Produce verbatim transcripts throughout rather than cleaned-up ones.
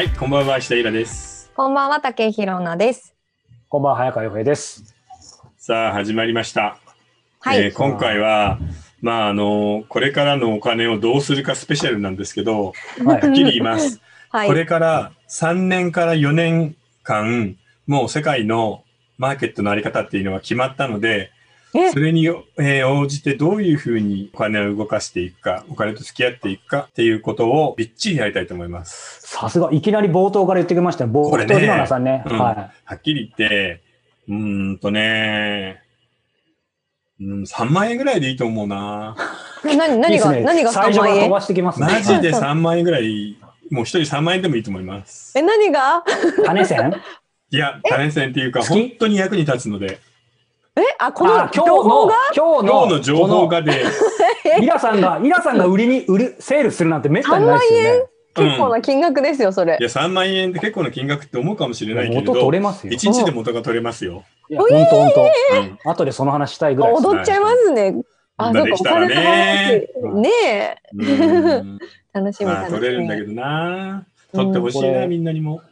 はい、こんばんは、石田裕です。こんばんは、竹井宏奈です。こんばんは、早川洋平です。さあ始まりました、はい。えー、今回はまああのこれからのお金をどうするかスペシャルなんですけど、はっきり言います、はい、これからさんねんからよねんかんもう世界のマーケットのあり方っていうのは決まったので、それに、えー、応じてどういうふうにお金を動かしていくか、お金と付き合っていくかっていうことをびっちりやりたいと思います。さすが、いきなり冒頭から言ってきましたね。冒頭で今田さんね、うん、はい。はっきり言って、うーんとね、うん、さんまんえんぐらいでいいと思うな。何、何が、いい、ね、何がさんまんえん？最初は飛ばしてきますね。マジでさんまんえんぐらい、もう一人さんまんえんでもいいと思います。え、何が？種銭？いや、種銭っていうか、本当に役に立つので。え、あ、この今日の今日の情報がで、イラさんがイラさんが売りに売るセールするなんてめったにないですよね。さんまんえん、結構な金額ですよそれ。いや、さんまんえんって結構な金額って思うかもしれないけれど、元取れますよ。いちにちで元が取れますよ。本当本当。後でその話したいぐらい。踊っちゃいますね。あ、そうか、お金ねね楽しみだね。取れるんだけどな。取ってほしいな、みんなにも。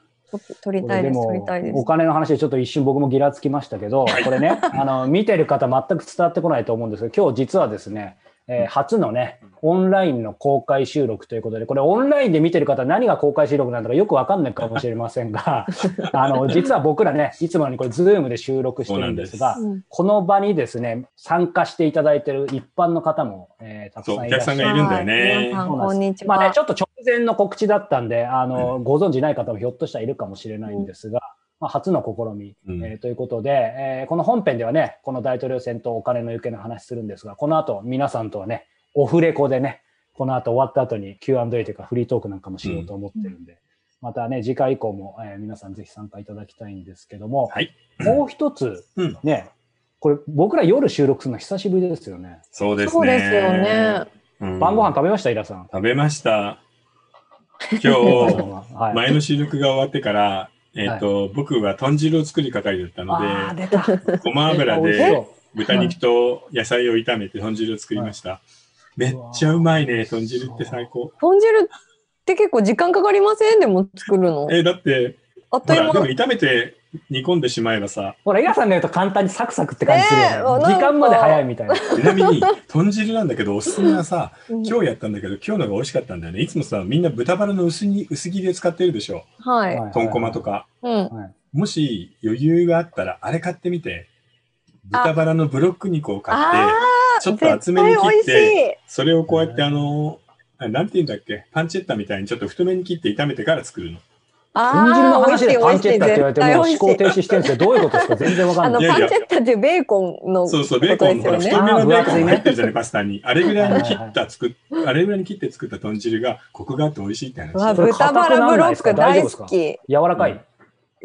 取りたいです、取りたいです。お金の話でちょっと一瞬僕もギラつきましたけど、これね、あの見てる方全く伝わってこないと思うんですけど、今日実はですね、えー、初のね、オンラインの公開収録ということで、これオンラインで見てる方何が公開収録なんだかよくわかんないかもしれませんが、あの、実は僕らね、いつものようにこれズームで収録してるんですが、この場にですね、参加していただいてる一般の方も、えー、たくさんいらっしゃる。そう、お客さんがいるんだよね。皆さん、こんにちは。まあね、ちょっと直前の告知だったんで、あの、うん、ご存じない方もひょっとしたらいるかもしれないんですが、まあ、初の試み、えー、ということで、うん、えー、この本編ではね、この大統領選とお金の行方の話するんですが、この後皆さんとはね、オフレコでね、この後終わった後に キューアンドエー というかフリートークなんかもしようと思ってるんで、うん、またね、次回以降も、えー、皆さんぜひ参加いただきたいんですけども、はい、もう一つ、うん、ね、これ僕ら夜収録するの久しぶりですよね。そうですね。そうですよね。うん、晩ご飯食べました、イラさん。食べました。今日、はい、前の収録が終わってから、えっと、はい、僕は豚汁を作る係だったので、ごま油で豚肉と野菜を炒めて豚汁を作りました。はい、めっちゃうまいね、豚汁って最高。豚汁って結構時間かかりません？でも作るの。え、だって、あっという間。でも炒めて煮込んでしまえばさ。ほら、イラさんの言うと簡単にサクサクって感じするよね。えー、時間まで早いみたいな。ちなみに、豚汁なんだけど、おすすめはさ、今日やったんだけど、今日のが美味しかったんだよね。いつもさ、みんな豚バラの薄に、薄切りで使ってるでしょ。はい。豚こまとか。うん。もし余裕があったら、あれ買ってみて。豚バラのブロック肉を買って、ちょっと厚めに切って、それをこうやってあの、なんて言うんだっけ、パンチェッタみたいにちょっと太めに切って炒めてから作るの。豚汁の話でパンチェッタって言われても思考停止してるんですけど、どういうことですか？全然わかんない。パンチェッタっていうベーコンのことですよね。そうそう、ベーコンの太めのベーコンが入ってるじゃない、パスタに。あれぐらいに切った作あれぐらいに切って作った豚汁がコクがあって美味しいって話。豚バラブロック大好き。柔らかい。い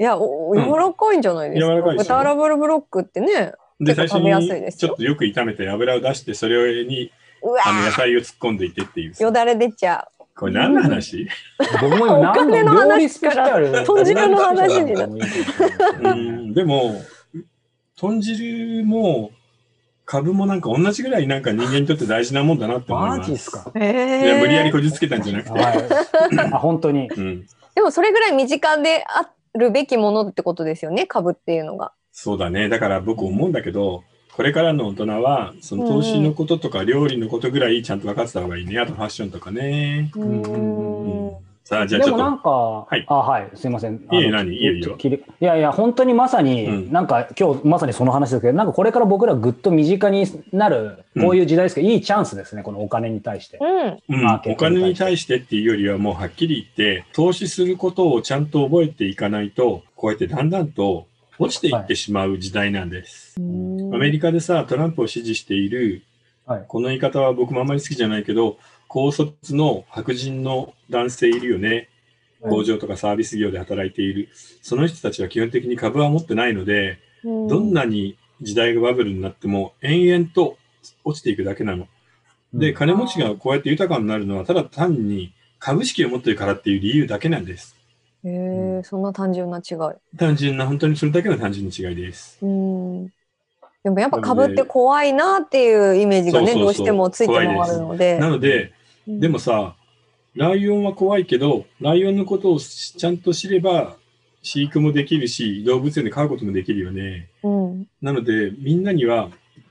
や、柔らかいんじゃないですか。豚バラブロックってね。で、最初にちょっとよく炒めて油を出して、それにあの野菜を突っ込んでいてっていう。よだれ出ちゃう。これ何の話？僕も今何の料理スペシャル、豚汁の話になって。でも豚汁も株もなんか同じぐらいなんか人間にとって大事なもんだなって思います。マジですか？いや、無理やりこじつけたんじゃなくて。あ、本当に。でもそれぐらい身近であるべきものってことですよね、株っていうのが。そうだね。だから僕思うんだけど、これからの大人は、その投資のこととか料理のことぐらいちゃんと分かってた方がいいね。あとファッションとかね。さあ、じゃあちょっと。でもなんか、はい、あ、はい、すいません。いやいや、何？いやいや。いやいや、本当にまさに、なんか今日まさにその話ですけど、なんかこれから僕らぐっと身近になる、こういう時代ですけど、いいチャンスですね、このお金に対して。うん。お金に対してっていうよりは、もうはっきり言って、投資することをちゃんと覚えていかないと、こうやってだんだんと、落ちていってしまう時代なんです。はい、アメリカでさ、トランプを支持している、はい、この言い方は僕もあんまり好きじゃないけど、高卒の白人の男性いるよね。工場とかサービス業で働いている。その人たちは基本的に株は持ってないので、うん、どんなに時代がバブルになっても延々と落ちていくだけなの。で、金持ちがこうやって豊かになるのはただ単に株式を持ってるからっていう理由だけなんです。へー、うん、そんな単純な違い。単純な、本当にそれだけの単純な違いです。うん。でもやっぱ株って怖いなっていうイメージがね、どうしてもついて回るので。なので、うん、でもさ、ライオンは怖いけど、ライオンのことをちゃんと知れば、飼育もできるし、動物園で飼うこともできるよね。うん、なので、みんなには、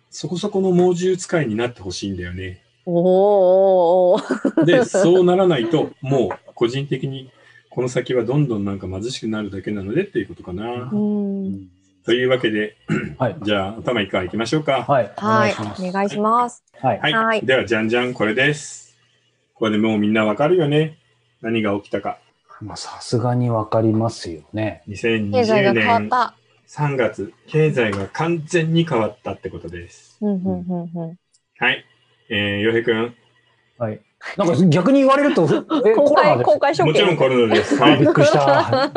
そこそこの猛獣使いになってほしいんだよね。おー。で、そうならないと、もう、個人的に、この先はどんどんなんか貧しくなるだけなのでっていうことかな。うん。というわけで、はい、じゃあ、頭いっかい行きましょうか。はい。はい。お願いします。はい。はいはい、では、じゃんじゃん、これです。これでもうみんなわかるよね。何が起きたか。まあさすがにわかりますよね。にせんにじゅうねんさんがつ、経済が完全に変わったってことです。うんうんうんうん、はい、えー、洋平くん。はい。なんか逆に言われると、公開公開処刑。もちろんコロナです。はい、びっくりした。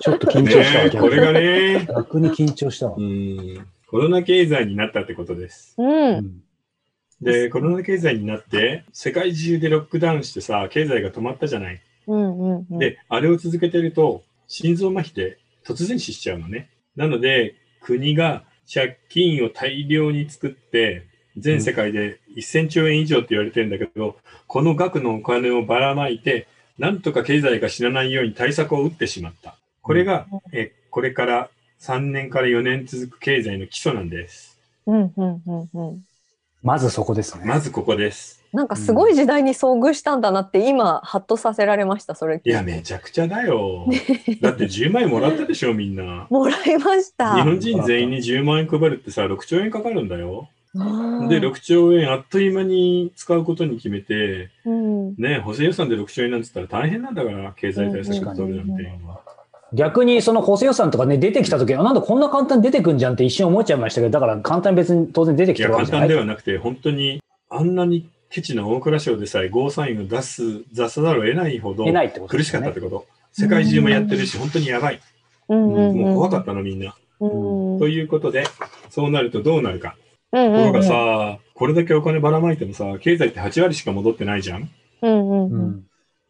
ちょっと緊張した。これがね。逆に緊張した。うん。コロナ経済になったってことです。うん。うんで、コロナ経済になって、世界中でロックダウンしてさ、経済が止まったじゃない。うんうんうん、で、あれを続けてると、心臓麻痺で突然死しちゃうのね。なので、国が借金を大量に作って、全世界でせんちょうえん以上って言われてるんだけど、うん、この額のお金をばらまいて、なんとか経済が死なないように対策を打ってしまった。これが、え、これからさんねんからよねん続く経済の基礎なんです。うんうんうんうん。まずそこですね。まずここです。なんかすごい時代に遭遇したんだなって今、うん、ハッとさせられました。それ。いやめちゃくちゃだよ。だってじゅうまんえんもらったでしょみんな。もらいました。日本人全員にじゅうまんえん配るってさろくちょうえんかかるんだよ。でろくちょうえんあっという間に使うことに決めて、うん、ね補正予算でろくちょうえんなんて言ったら大変なんだから経済対策取るなんて。逆にその補正予算とかね出てきた時はなんだこんな簡単に出てくんじゃんって一瞬思っちゃいましたけどだから簡単別に当然出てきてるわけじゃない。いや簡単ではなくて本当にあんなにケチな大蔵省でさえゴーサインを出す出さざるを得ないほど苦しかったってこと。世界中もやってるし本当にやばい。もう怖かったのみんな。ということでそうなるとどうなるか。ところがさこれだけお金ばらまいてもさ経済ってはちわりしか戻ってないじゃん。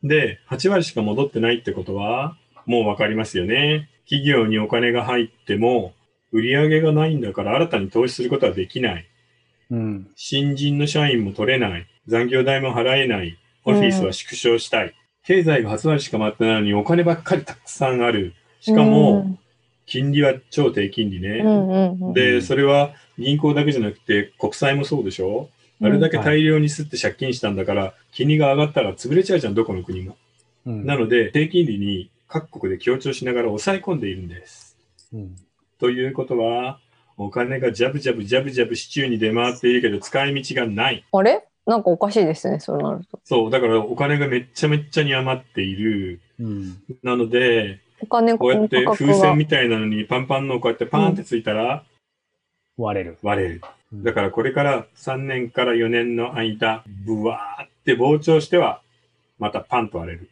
ではちわりしか戻ってないってことは。もうわかりますよね。企業にお金が入っても売り上げがないんだから新たに投資することはできない、うん、新人の社員も取れない、残業代も払えない、オフィスは縮小したい、うん、経済がはちわりしか回ってないのにお金ばっかりたくさんある。しかも金利は超低金利ね、うんうんうん、でそれは銀行だけじゃなくて国債もそうでしょ。あれだけ大量に吸って借金したんだから金利が上がったら潰れちゃうじゃんどこの国も、うん、なので低金利に各国で強調しながら抑え込んでいるんです、うん、ということはお金がジャブジャブジャブジャブ市中に出回っているけど使い道がない。あれなんかおかしいですねそうなると。そうだからお金がめっちゃめっちゃに余っている、うん、なのでお金の価格がこうやって風船みたいなのにパンパンのこうやってパーンってついたら、うん、割れる割れる。だからこれからさんねんからよねんの間ブワーって膨張してはまたパンと割れる、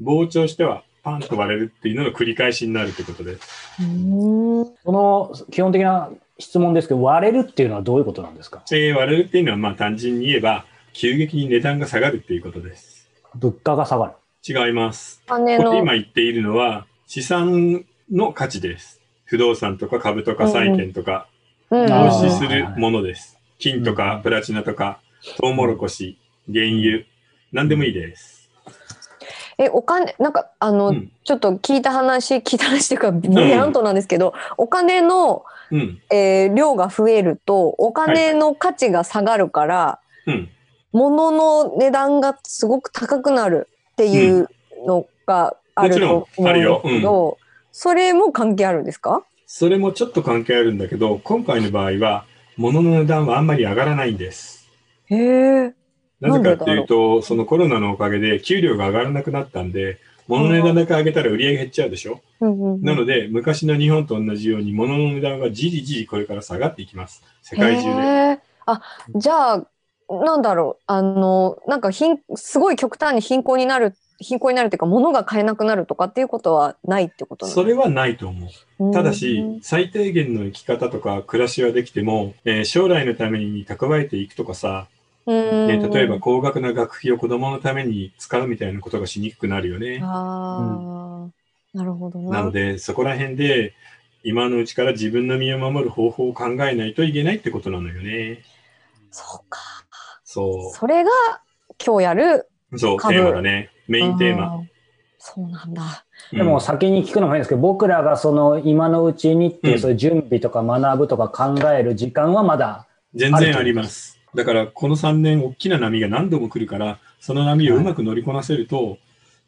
膨張してはパンと割れるっていうのの繰り返しになるってことです。うん。その基本的な質問ですけど、割れるっていうのはどういうことなんですか？えー、割れるっていうのはまあ単純に言えば急激に値段が下がるっていうことです。物価が下がる。違います。これ今言っているのは資産の価値です。不動産とか株とか債券とか、うんうん、投資するものです。金とかプラチナとかトウモロコシ、原油、何でもいいです。えお金なんかあの、うん、ちょっと聞いた話聞いた話っていうかビヤントなんですけど、うん、お金の、うんえー、量が増えるとお金の価値が下がるから、はい、物の値段がすごく高くなるっていうのがあると思うんですけど、それも関係あるんですか？それもちょっと関係あるんだけど今回の場合は物の値段はあんまり上がらないんです。へー。なぜかっていうと、そのコロナのおかげで給料が上がらなくなったんで、物の値段だけ上げたら売り上げ減っちゃうでしょ、うんうん、なので、昔の日本と同じように物の値段がじりじりこれから下がっていきます。世界中で。へー。あ、じゃあ、なんだろう。あの、なんか貧、すごい極端に貧困になる、貧困になるっていうか、物が買えなくなるとかっていうことはないってことなんですか？それはないと思う。ただし、最低限の生き方とか暮らしはできても、えー、将来のために蓄えていくとかさ、ね、例えば高額な学費を子どものために使うみたいなことがしにくくなるよね。あ、うん、なるほどね。なのでそこら辺で今のうちから自分の身を守る方法を考えないといけないってことなのよね。そうか。そう。それが今日やる株。そう、テーマだね。メインテーマ。そうなんだ。でも先に聞くのもいいんですけど、うん、僕らがその今のうちにっていう、うん、そういう準備とか学ぶとか考える時間はまだ全然あります。だからこのさんねん大きな波が何度も来るから、その波をうまく乗りこなせると、はい、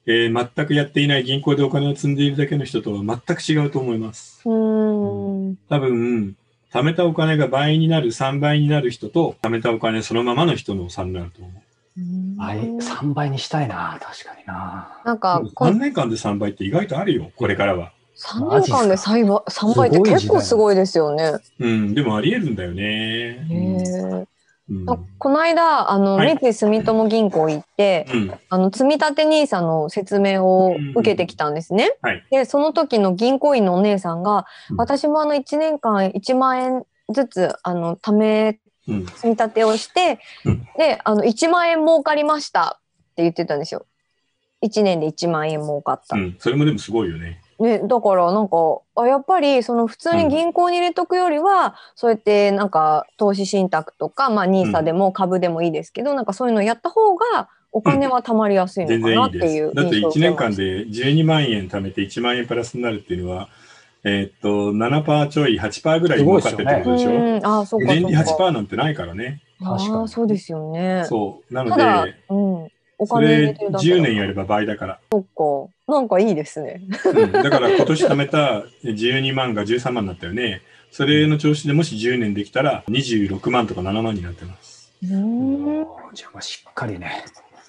えー、全くやっていない銀行でお金を積んでいるだけの人とは全く違うと思います。うーん、多分貯めたお金が倍になる、さんばいになる人と、貯めたお金そのままの人の差になると思う。はい、さんばいにしたいな、確かにな。なんかさんねんかんでさんばいって意外とあるよ、これからは。さんねんかんでさんばいって結構すごいですよね。うん、でもありえるんだよね。へうん、この間あの、はい、三井住友銀行行って、うん、あの積立 ニーサ の説明を受けてきたんですね、うんはい、でその時の銀行員のお姉さんが、うん、私もあのいちねんかんいちまんえんずつあの貯め積み立てをして、うん、であのいちまんえん儲かりましたって言ってたんですよ。いちねんでいちまんえん儲かった、うん、それもでもすごいよね。ね、だからなんかあやっぱりその普通に銀行に入れとくよりは、うん、そうやってなんか投資信託とか、まあ、ニーサ でも株でもいいですけど、うん、なんかそういうのやった方がお金は貯まりやすいのかなっていう、うん、全然いいです。だっていちねんかんでじゅうにまんえん貯めていちまんえんプラスになるっていうのは、えー、っと ななパーセント ちょい はちパーセント ぐらい儲かってるってことでしょ。年利 はちパーセント なんてないからね。確かにそうですよね。そうなのでただ、うん、お金それじゅうねんやれば倍だから。そうか、なんかいいですね、うん、だから今年貯めたじゅうにまんがじゅうさんまんになったよね。それの調子でもしじゅうねんできたらにじゅうろくまんとかななまんになってます。うーん、じゃあしっかり ね,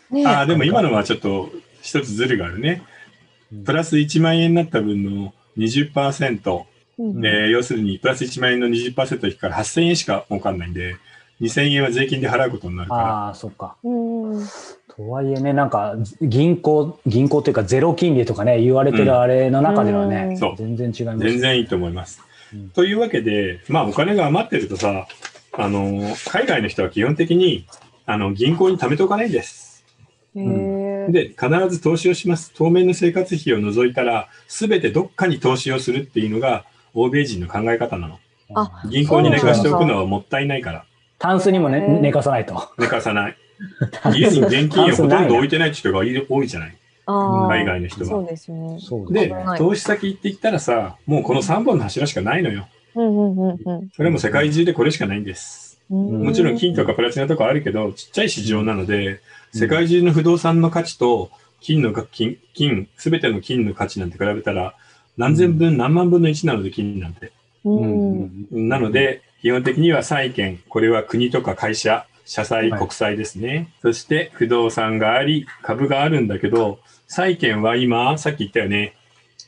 ねあでも今のはちょっと一つずるがあるね。プラスいちまんえんになった分の にじゅっパーセント、うんえー、要するにプラスいちまんえんの にじゅっパーセント 引くからはっせんえんしか儲かんないんでにせんえんは税金で払うことになるから。あ、そっか。うんとはいえね、なんか銀行銀行というかゼロ金利とかね言われてるあれの中ではね、うん、全然違います、ね、全然いいと思います、うん、というわけで、まあ、お金が余ってるとさ、あの海外の人は基本的にあの銀行に貯めておかないんです、うん、で必ず投資をします。当面の生活費を除いたら全てどっかに投資をするっていうのが欧米人の考え方なの。あ、銀行に寝かしておくのはもったいないから。タンスにも、ね、寝かさないと。寝かさない。家に現金をほとんど置いてない人が多いじゃない、海外の人は。そうですね。で、投資先行ってきたらさ、もうこのさんぼんの柱しかないのよ、うんうんうんうん、それも世界中でこれしかないんです、うん、もちろん金とかプラチナとかあるけどちっちゃい市場なので、うん、世界中の不動産の価値と金の金、金、全ての金の価値なんて比べたら何千分、うん、何万分のいちなので金なんて、うんうん、なので基本的には債権、これは国とか会社、社債、国債ですね、はい、そして不動産があり株があるんだけど、債券は今さっき言ったよね、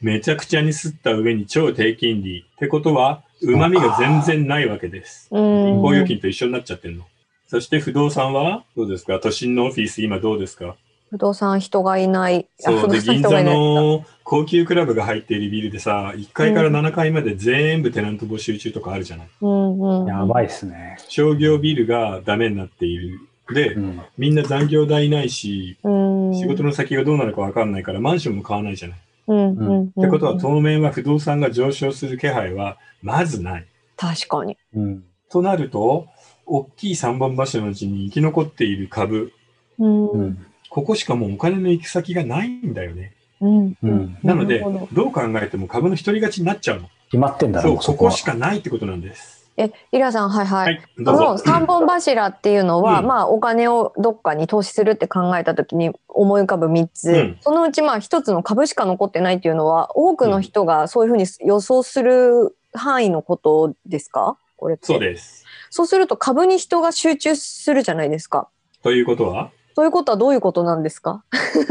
めちゃくちゃにすった上に超低金利ってことはうまみが全然ないわけです。銀行預金と一緒になっちゃってるの。そして不動産はどうですか、都心のオフィス今どうですか。不動産人がいない。そうで、銀座の高級クラブが入っているビルでさ、いっかいからななかいまで全部テナント募集中とかあるじゃない、うんうん、やばいっすね。商業ビルがダメになっているで、うん、みんな残業代ないし、うん、仕事の先がどうなるか分かんないからマンションも買わないじゃない、うんうん、ってことは当面は不動産が上昇する気配はまずない。確かに、うん、となると大きいさんぼん柱のうちに生き残っている株、うんうん、ここしかもうお金の行き先がないんだよね、うんうん、なので ど, どう考えても株の一人勝ちになっちゃうの。決まってんだろう。そう、ここしかないってことなんです。え、イラさん、はいはい、はい、どうぞ。このさんぼん柱っていうのは、うん、まあ、お金をどっかに投資するって考えた時に思い浮かぶみっつ、うん、そのうちまあひとつの株しか残ってないっていうのは多くの人がそういうふうに予想する範囲のことですか、これって。そうです。そうすると株に人が集中するじゃないですか。ということはということはどういうことなんですか。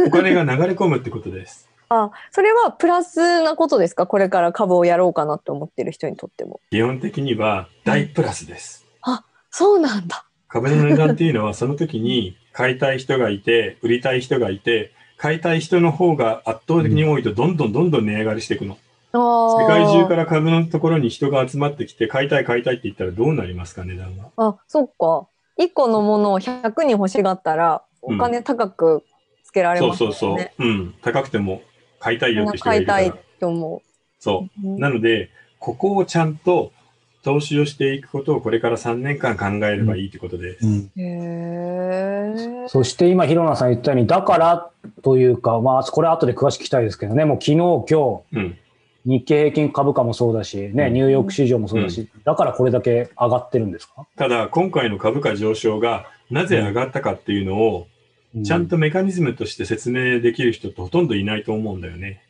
お金が流れ込むってことです。あ、それはプラスなことですか。これから株をやろうかなと思ってる人にとっても。基本的には大プラスです。あ、そうなんだ。株の値段っていうのはその時に買いたい人がいて、売りたい人がいて、買いたい人の方が圧倒的に多いとどんどんどんどん値上がりしていくの。あ、世界中から株のところに人が集まってきて、買いたい買いたいって言ったらどうなりますか、値段は。あ、そっか。いっこのものをひゃくにん欲しがったらお金高くつけられますよね、うん、そうそうそう、うん、高くても買いたいよって人がいるから買いたいと思う。そう、うん、なのでここをちゃんと投資をしていくことをこれからさんねんかん考えればいいということです、うんうん、へ そ, そして今広野さん言ったようにだからというか、まあ、これ後で詳しく聞きたいですけどね、もう昨日今日、うん、日経平均株価もそうだし、ね、ニューヨーク市場もそうだし、うん、だからこれだけ上がってるんですか。ただ今回の株価上昇がなぜ上がったかっていうのを、うん、ちゃんとメカニズムとして説明できる人ってほとんどいないと思うんだよね。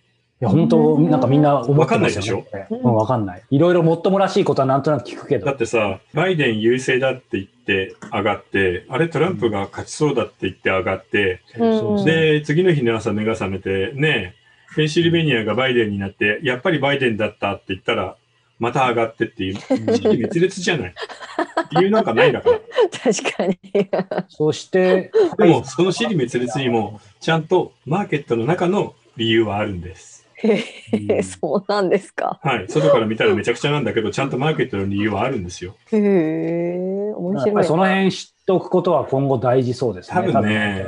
いや本当なんかみんな思ってますよね。分かんないでしょ、うん、分かんない。いろいろもっともらしいことはなんとなく聞くけど、だってさバイデン優勢だって言って上がって、あれトランプが勝ちそうだって言って上がって、うん、で次の日の朝目が覚めてねえ、ペンシルベニアがバイデンになってやっぱりバイデンだったって言ったらまた上がってっていう滅裂じゃない。理由なんかないんだから確かにそしてでもその支離滅裂にもちゃんとマーケットの中の理由はあるんです。へ、そうなんですか。はい、外から見たらめちゃくちゃなんだけどちゃんとマーケットの理由はあるんですよ。へー、面白い。やっぱりその辺知っておくことは今後大事そうですね。多分ね、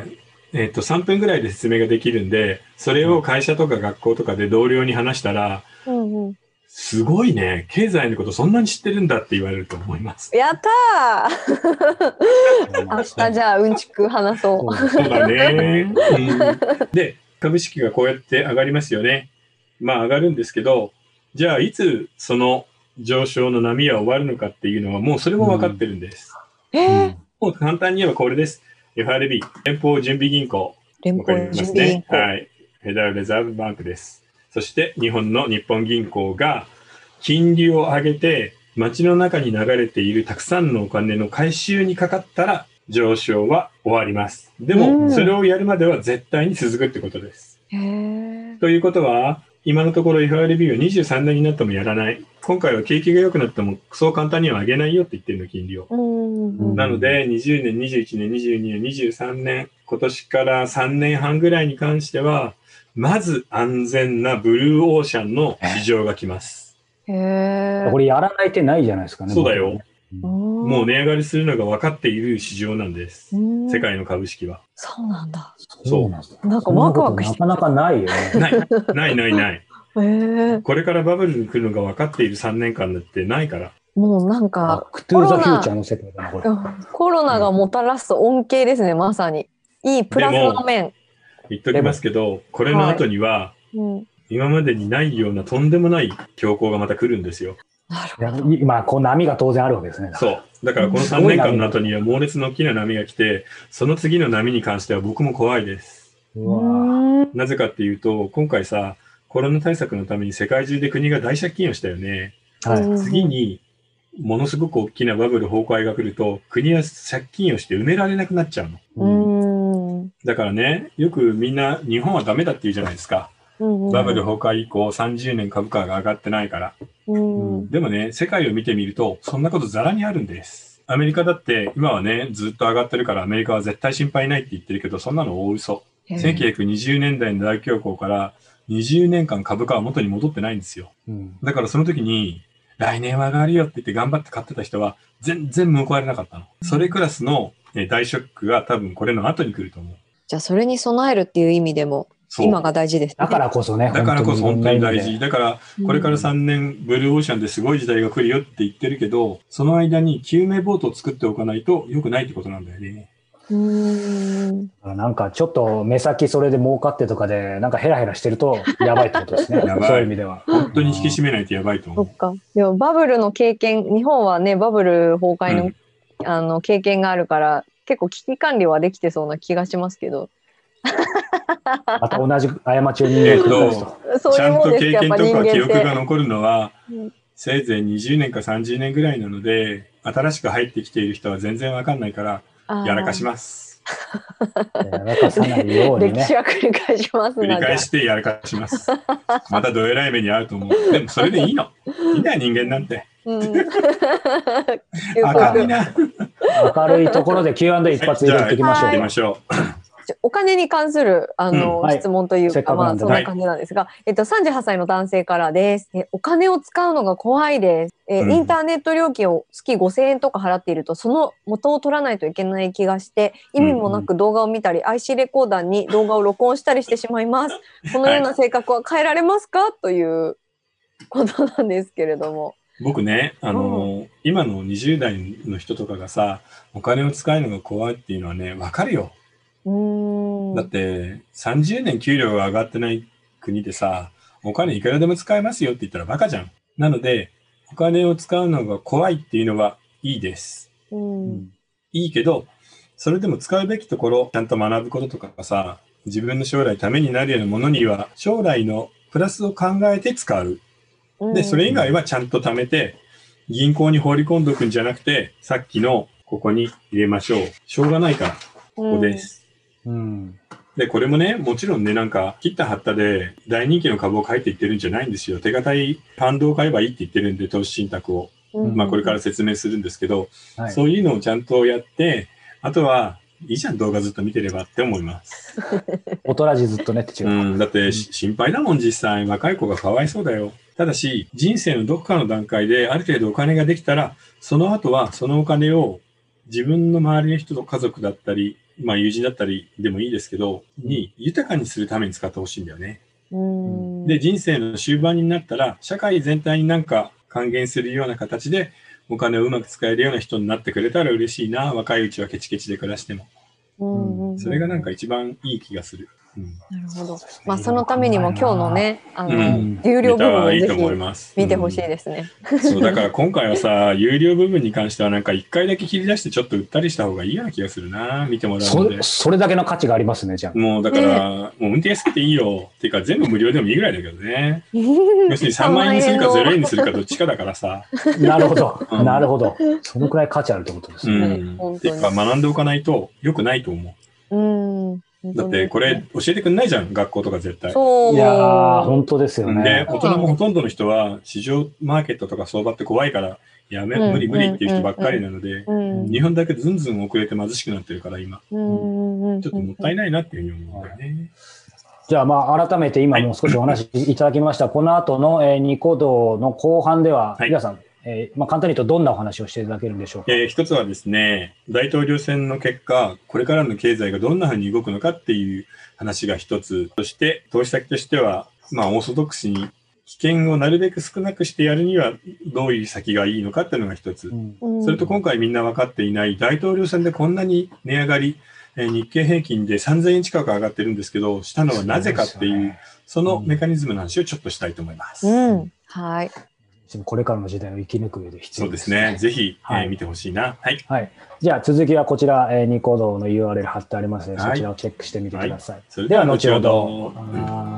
えー、っとさんぷんぐらいで説明ができるんで、それを会社とか学校とかで同僚に話したら、うんうん、すごいね経済のことそんなに知ってるんだって言われると思います。やったー明日じゃあうんちく話そう。そうだね、うん、で株式がこうやって上がりますよね。まあ上がるんですけど、じゃあいつその上昇の波は終わるのかっていうのはもうそれも分かってるんです、うんえー、もう簡単に言えばこれです。 エフアールビー 連邦準備銀行、連邦準備銀行、はい、フェダルレザーブバンクです。そして日本の日本銀行が金利を上げて街の中に流れているたくさんのお金の回収にかかったら上昇は終わります。でもそれをやるまでは絶対に続くってことです、うんえー、ということは今のところ エフアールビー はにじゅうさんねんになってもやらない。今回は景気が良くなってもそう簡単には上げないよって言ってるの金利を。なのでにじゅうねん、にじゅういちねん、にじゅうにねん、にじゅうさんねん、今年からさんねんはんぐらいに関してはまず安全なブルーオーシャンの市場が来ます、えー、これやらない手ないじゃないですかね。そうだよ、もう値上がりするのが分かっている市場なんです。世界の株式は。そうなんだ。そうなんだ。なんかワクワクしてる。なかなかないよね。ない、ない、ない、ない。えー、これからバブルに来るのが分かっているさんねんかんだってないから。もうなんかコロナ、コロナがもたらす恩恵ですね、まさに。いいプラスの面。言っときますけど、これの後には、はいうん、今までにないようなとんでもない恐慌がまた来るんですよ。今こう波が当然あるわけですね。そうだからこのさんねんかんの後には猛烈な大きな波が来て、その次の波に関しては僕も怖いです。うわ、なぜかっていうと今回さコロナ対策のために世界中で国が大借金をしたよね、はい、次にものすごく大きなバブル崩壊が来ると国は借金をして埋められなくなっちゃうの、うん、だからねよくみんな日本はダメだって言うじゃないですか。バブル崩壊以降さんじゅうねん株価が上がってないから、うん、でもね世界を見てみるとそんなことざらにあるんです。アメリカだって今はねずっと上がってるからアメリカは絶対心配ないって言ってるけどそんなの大嘘。せんきゅうひゃくにじゅうねんだいの大恐慌からにじゅうねんかん株価は元に戻ってないんですよ、うん、だからその時に来年は上がるよって言って頑張って買ってた人は全然報われなかったの。それクラスの大ショックが多分これの後に来ると思う。じゃあそれに備えるっていう意味でも今が大事です、ね、だからこそね、だからこそ本当に大事。だからこれからさんねんブルーオーシャンですごい時代が来るよって言ってるけど、その間に救命ボートを作っておかないと良くないってことなんだよね。うーん、なんかちょっと目先それで儲かってとかでなんかヘラヘラしてるとやばいってことですね。やばい、そういう意味では本当に引き締めないとやばいと思う。そっか、でもバブルの経験、日本はねバブル崩壊 の,、うん、あの経験があるから結構危機管理はできてそうな気がしますけどまた同じ過ちを人間とちゃんと経験とか記憶が残るのはせいぜいにじゅうねんかさんじゅうねんぐらいなので、新しく入ってきている人は全然わかんないからやらかしますやらかさないようにね、歴史は繰り返します。繰り返してやらかしますまたどえらい目に遭うと思う。でもそれでいいのいいな人間なんて、うん、明るいな明るいところで キューアンドエー 一発入れていきましょう、はい、行きましょうお金に関するあの、うん、質問というか、はい、まあそんな感じなんですが、はい、えっとさんじゅうはっさいの男性からです。え、お金を使うのが怖いです。え、うん、インターネット料金を月ごせんえんとか払っているとその元を取らないといけない気がして意味もなく動画を見たり、うん、アイシー レコーダーに動画を録音したりしてしまいます。このような性格は変えられますか、はい、ということなんですけれども。僕ね、あの、うん、今のにじゅう代の人とかがさ、お金を使うのが怖いっていうのはね、わかるよ。うーん。だって、さんじゅうねん給料が上がってない国でさ、お金いくらでも使えますよって言ったらバカじゃん。なので、お金を使うのが怖いっていうのはいいです。うん。いいけど、それでも使うべきところ、ちゃんと学ぶこととかがさ、自分の将来ためになるようなものには、将来のプラスを考えて使う。で、それ以外はちゃんと貯めて、銀行に放り込んどくんじゃなくて、さっきのここに入れましょう。しょうがないから、ここです。うん。で、これもね、もちろんね、なんか、切った張ったで、大人気の株を買えって言ってるんじゃないんですよ。手堅いファンドを買えばいいって言ってるんで、投資信託を。うん、まあ、これから説明するんですけど、はい、そういうのをちゃんとやって、あとは、いいじゃん、動画ずっと見てればって思います。おとらじずっとねって違う。うん、だって、心配だもん、実際。若い子がかわいそうだよ。ただし、人生のどこかの段階である程度お金ができたら、その後はそのお金を自分の周りの人と家族だったり、まあ友人だったりでもいいですけど、に豊かにするために使ってほしいんだよね。うんで、人生の終盤になったら、社会全体になんか還元するような形でお金をうまく使えるような人になってくれたら嬉しいな。若いうちはケチケチで暮らしても。うんそれがなんか一番いい気がする。なるほど。まあそのためにも今日のね、あの有料部分をぜひ見てほしいですね。そうだから今回はさ、有料部分に関してはなんか一回だけ切り出してちょっと売ったりした方がいいような気がするな。見てもらうので。それだけの価値がありますねじゃあ。もうだからもう運転安くていいよ。っていうか全部無料でもいいぐらいだけどね。要するにさんまん円にするかゼロえんにするかどっちかだからさ。なるほど。なるほど。そのくらい価値あるってことですね。っていうか学んでおかないと良くないと思う。うん。だってこれ教えてくんないじゃん、学校とか絶対。そう。いやー、本当ですよね。で、大人もほとんどの人は、市場、マーケットとか相場って怖いから、やめ、無理無理っていう人ばっかりなので、日本だけずんずん遅れて貧しくなってるから、今。ちょっともったいないなっていうふうに思うよね。じゃあ、まあ、改めて今もう少しお話いただきました。この後のニコ動の後半では、皆さん、えーまあ、簡単に言うとどんなお話をしていただけるんでしょうか。えー、一つはですね、大統領選の結果、これからの経済がどんなふうに動くのかっていう話が一つ。そして、投資先としては、まあ、オーソドックスに危険をなるべく少なくしてやるには、どういう先がいいのかっていうのが一つ。うん、それと今回みんな分かっていない、大統領選でこんなに値上がり、えー、日経平均でさんぜんえん近く上がってるんですけど、したのはなぜかっていう、ね、そのメカニズムの話をちょっとしたいと思います。うんうん、はい。これからの時代を生き抜く上で必要ですね。そうですね。ぜひ、はい、えー、見てほしいな。はい。はい。じゃあ続きはこちら、えー、ニコ動の ユーアールエル 貼ってありますので、はい、そちらをチェックしてみてください。はい、では後ほど。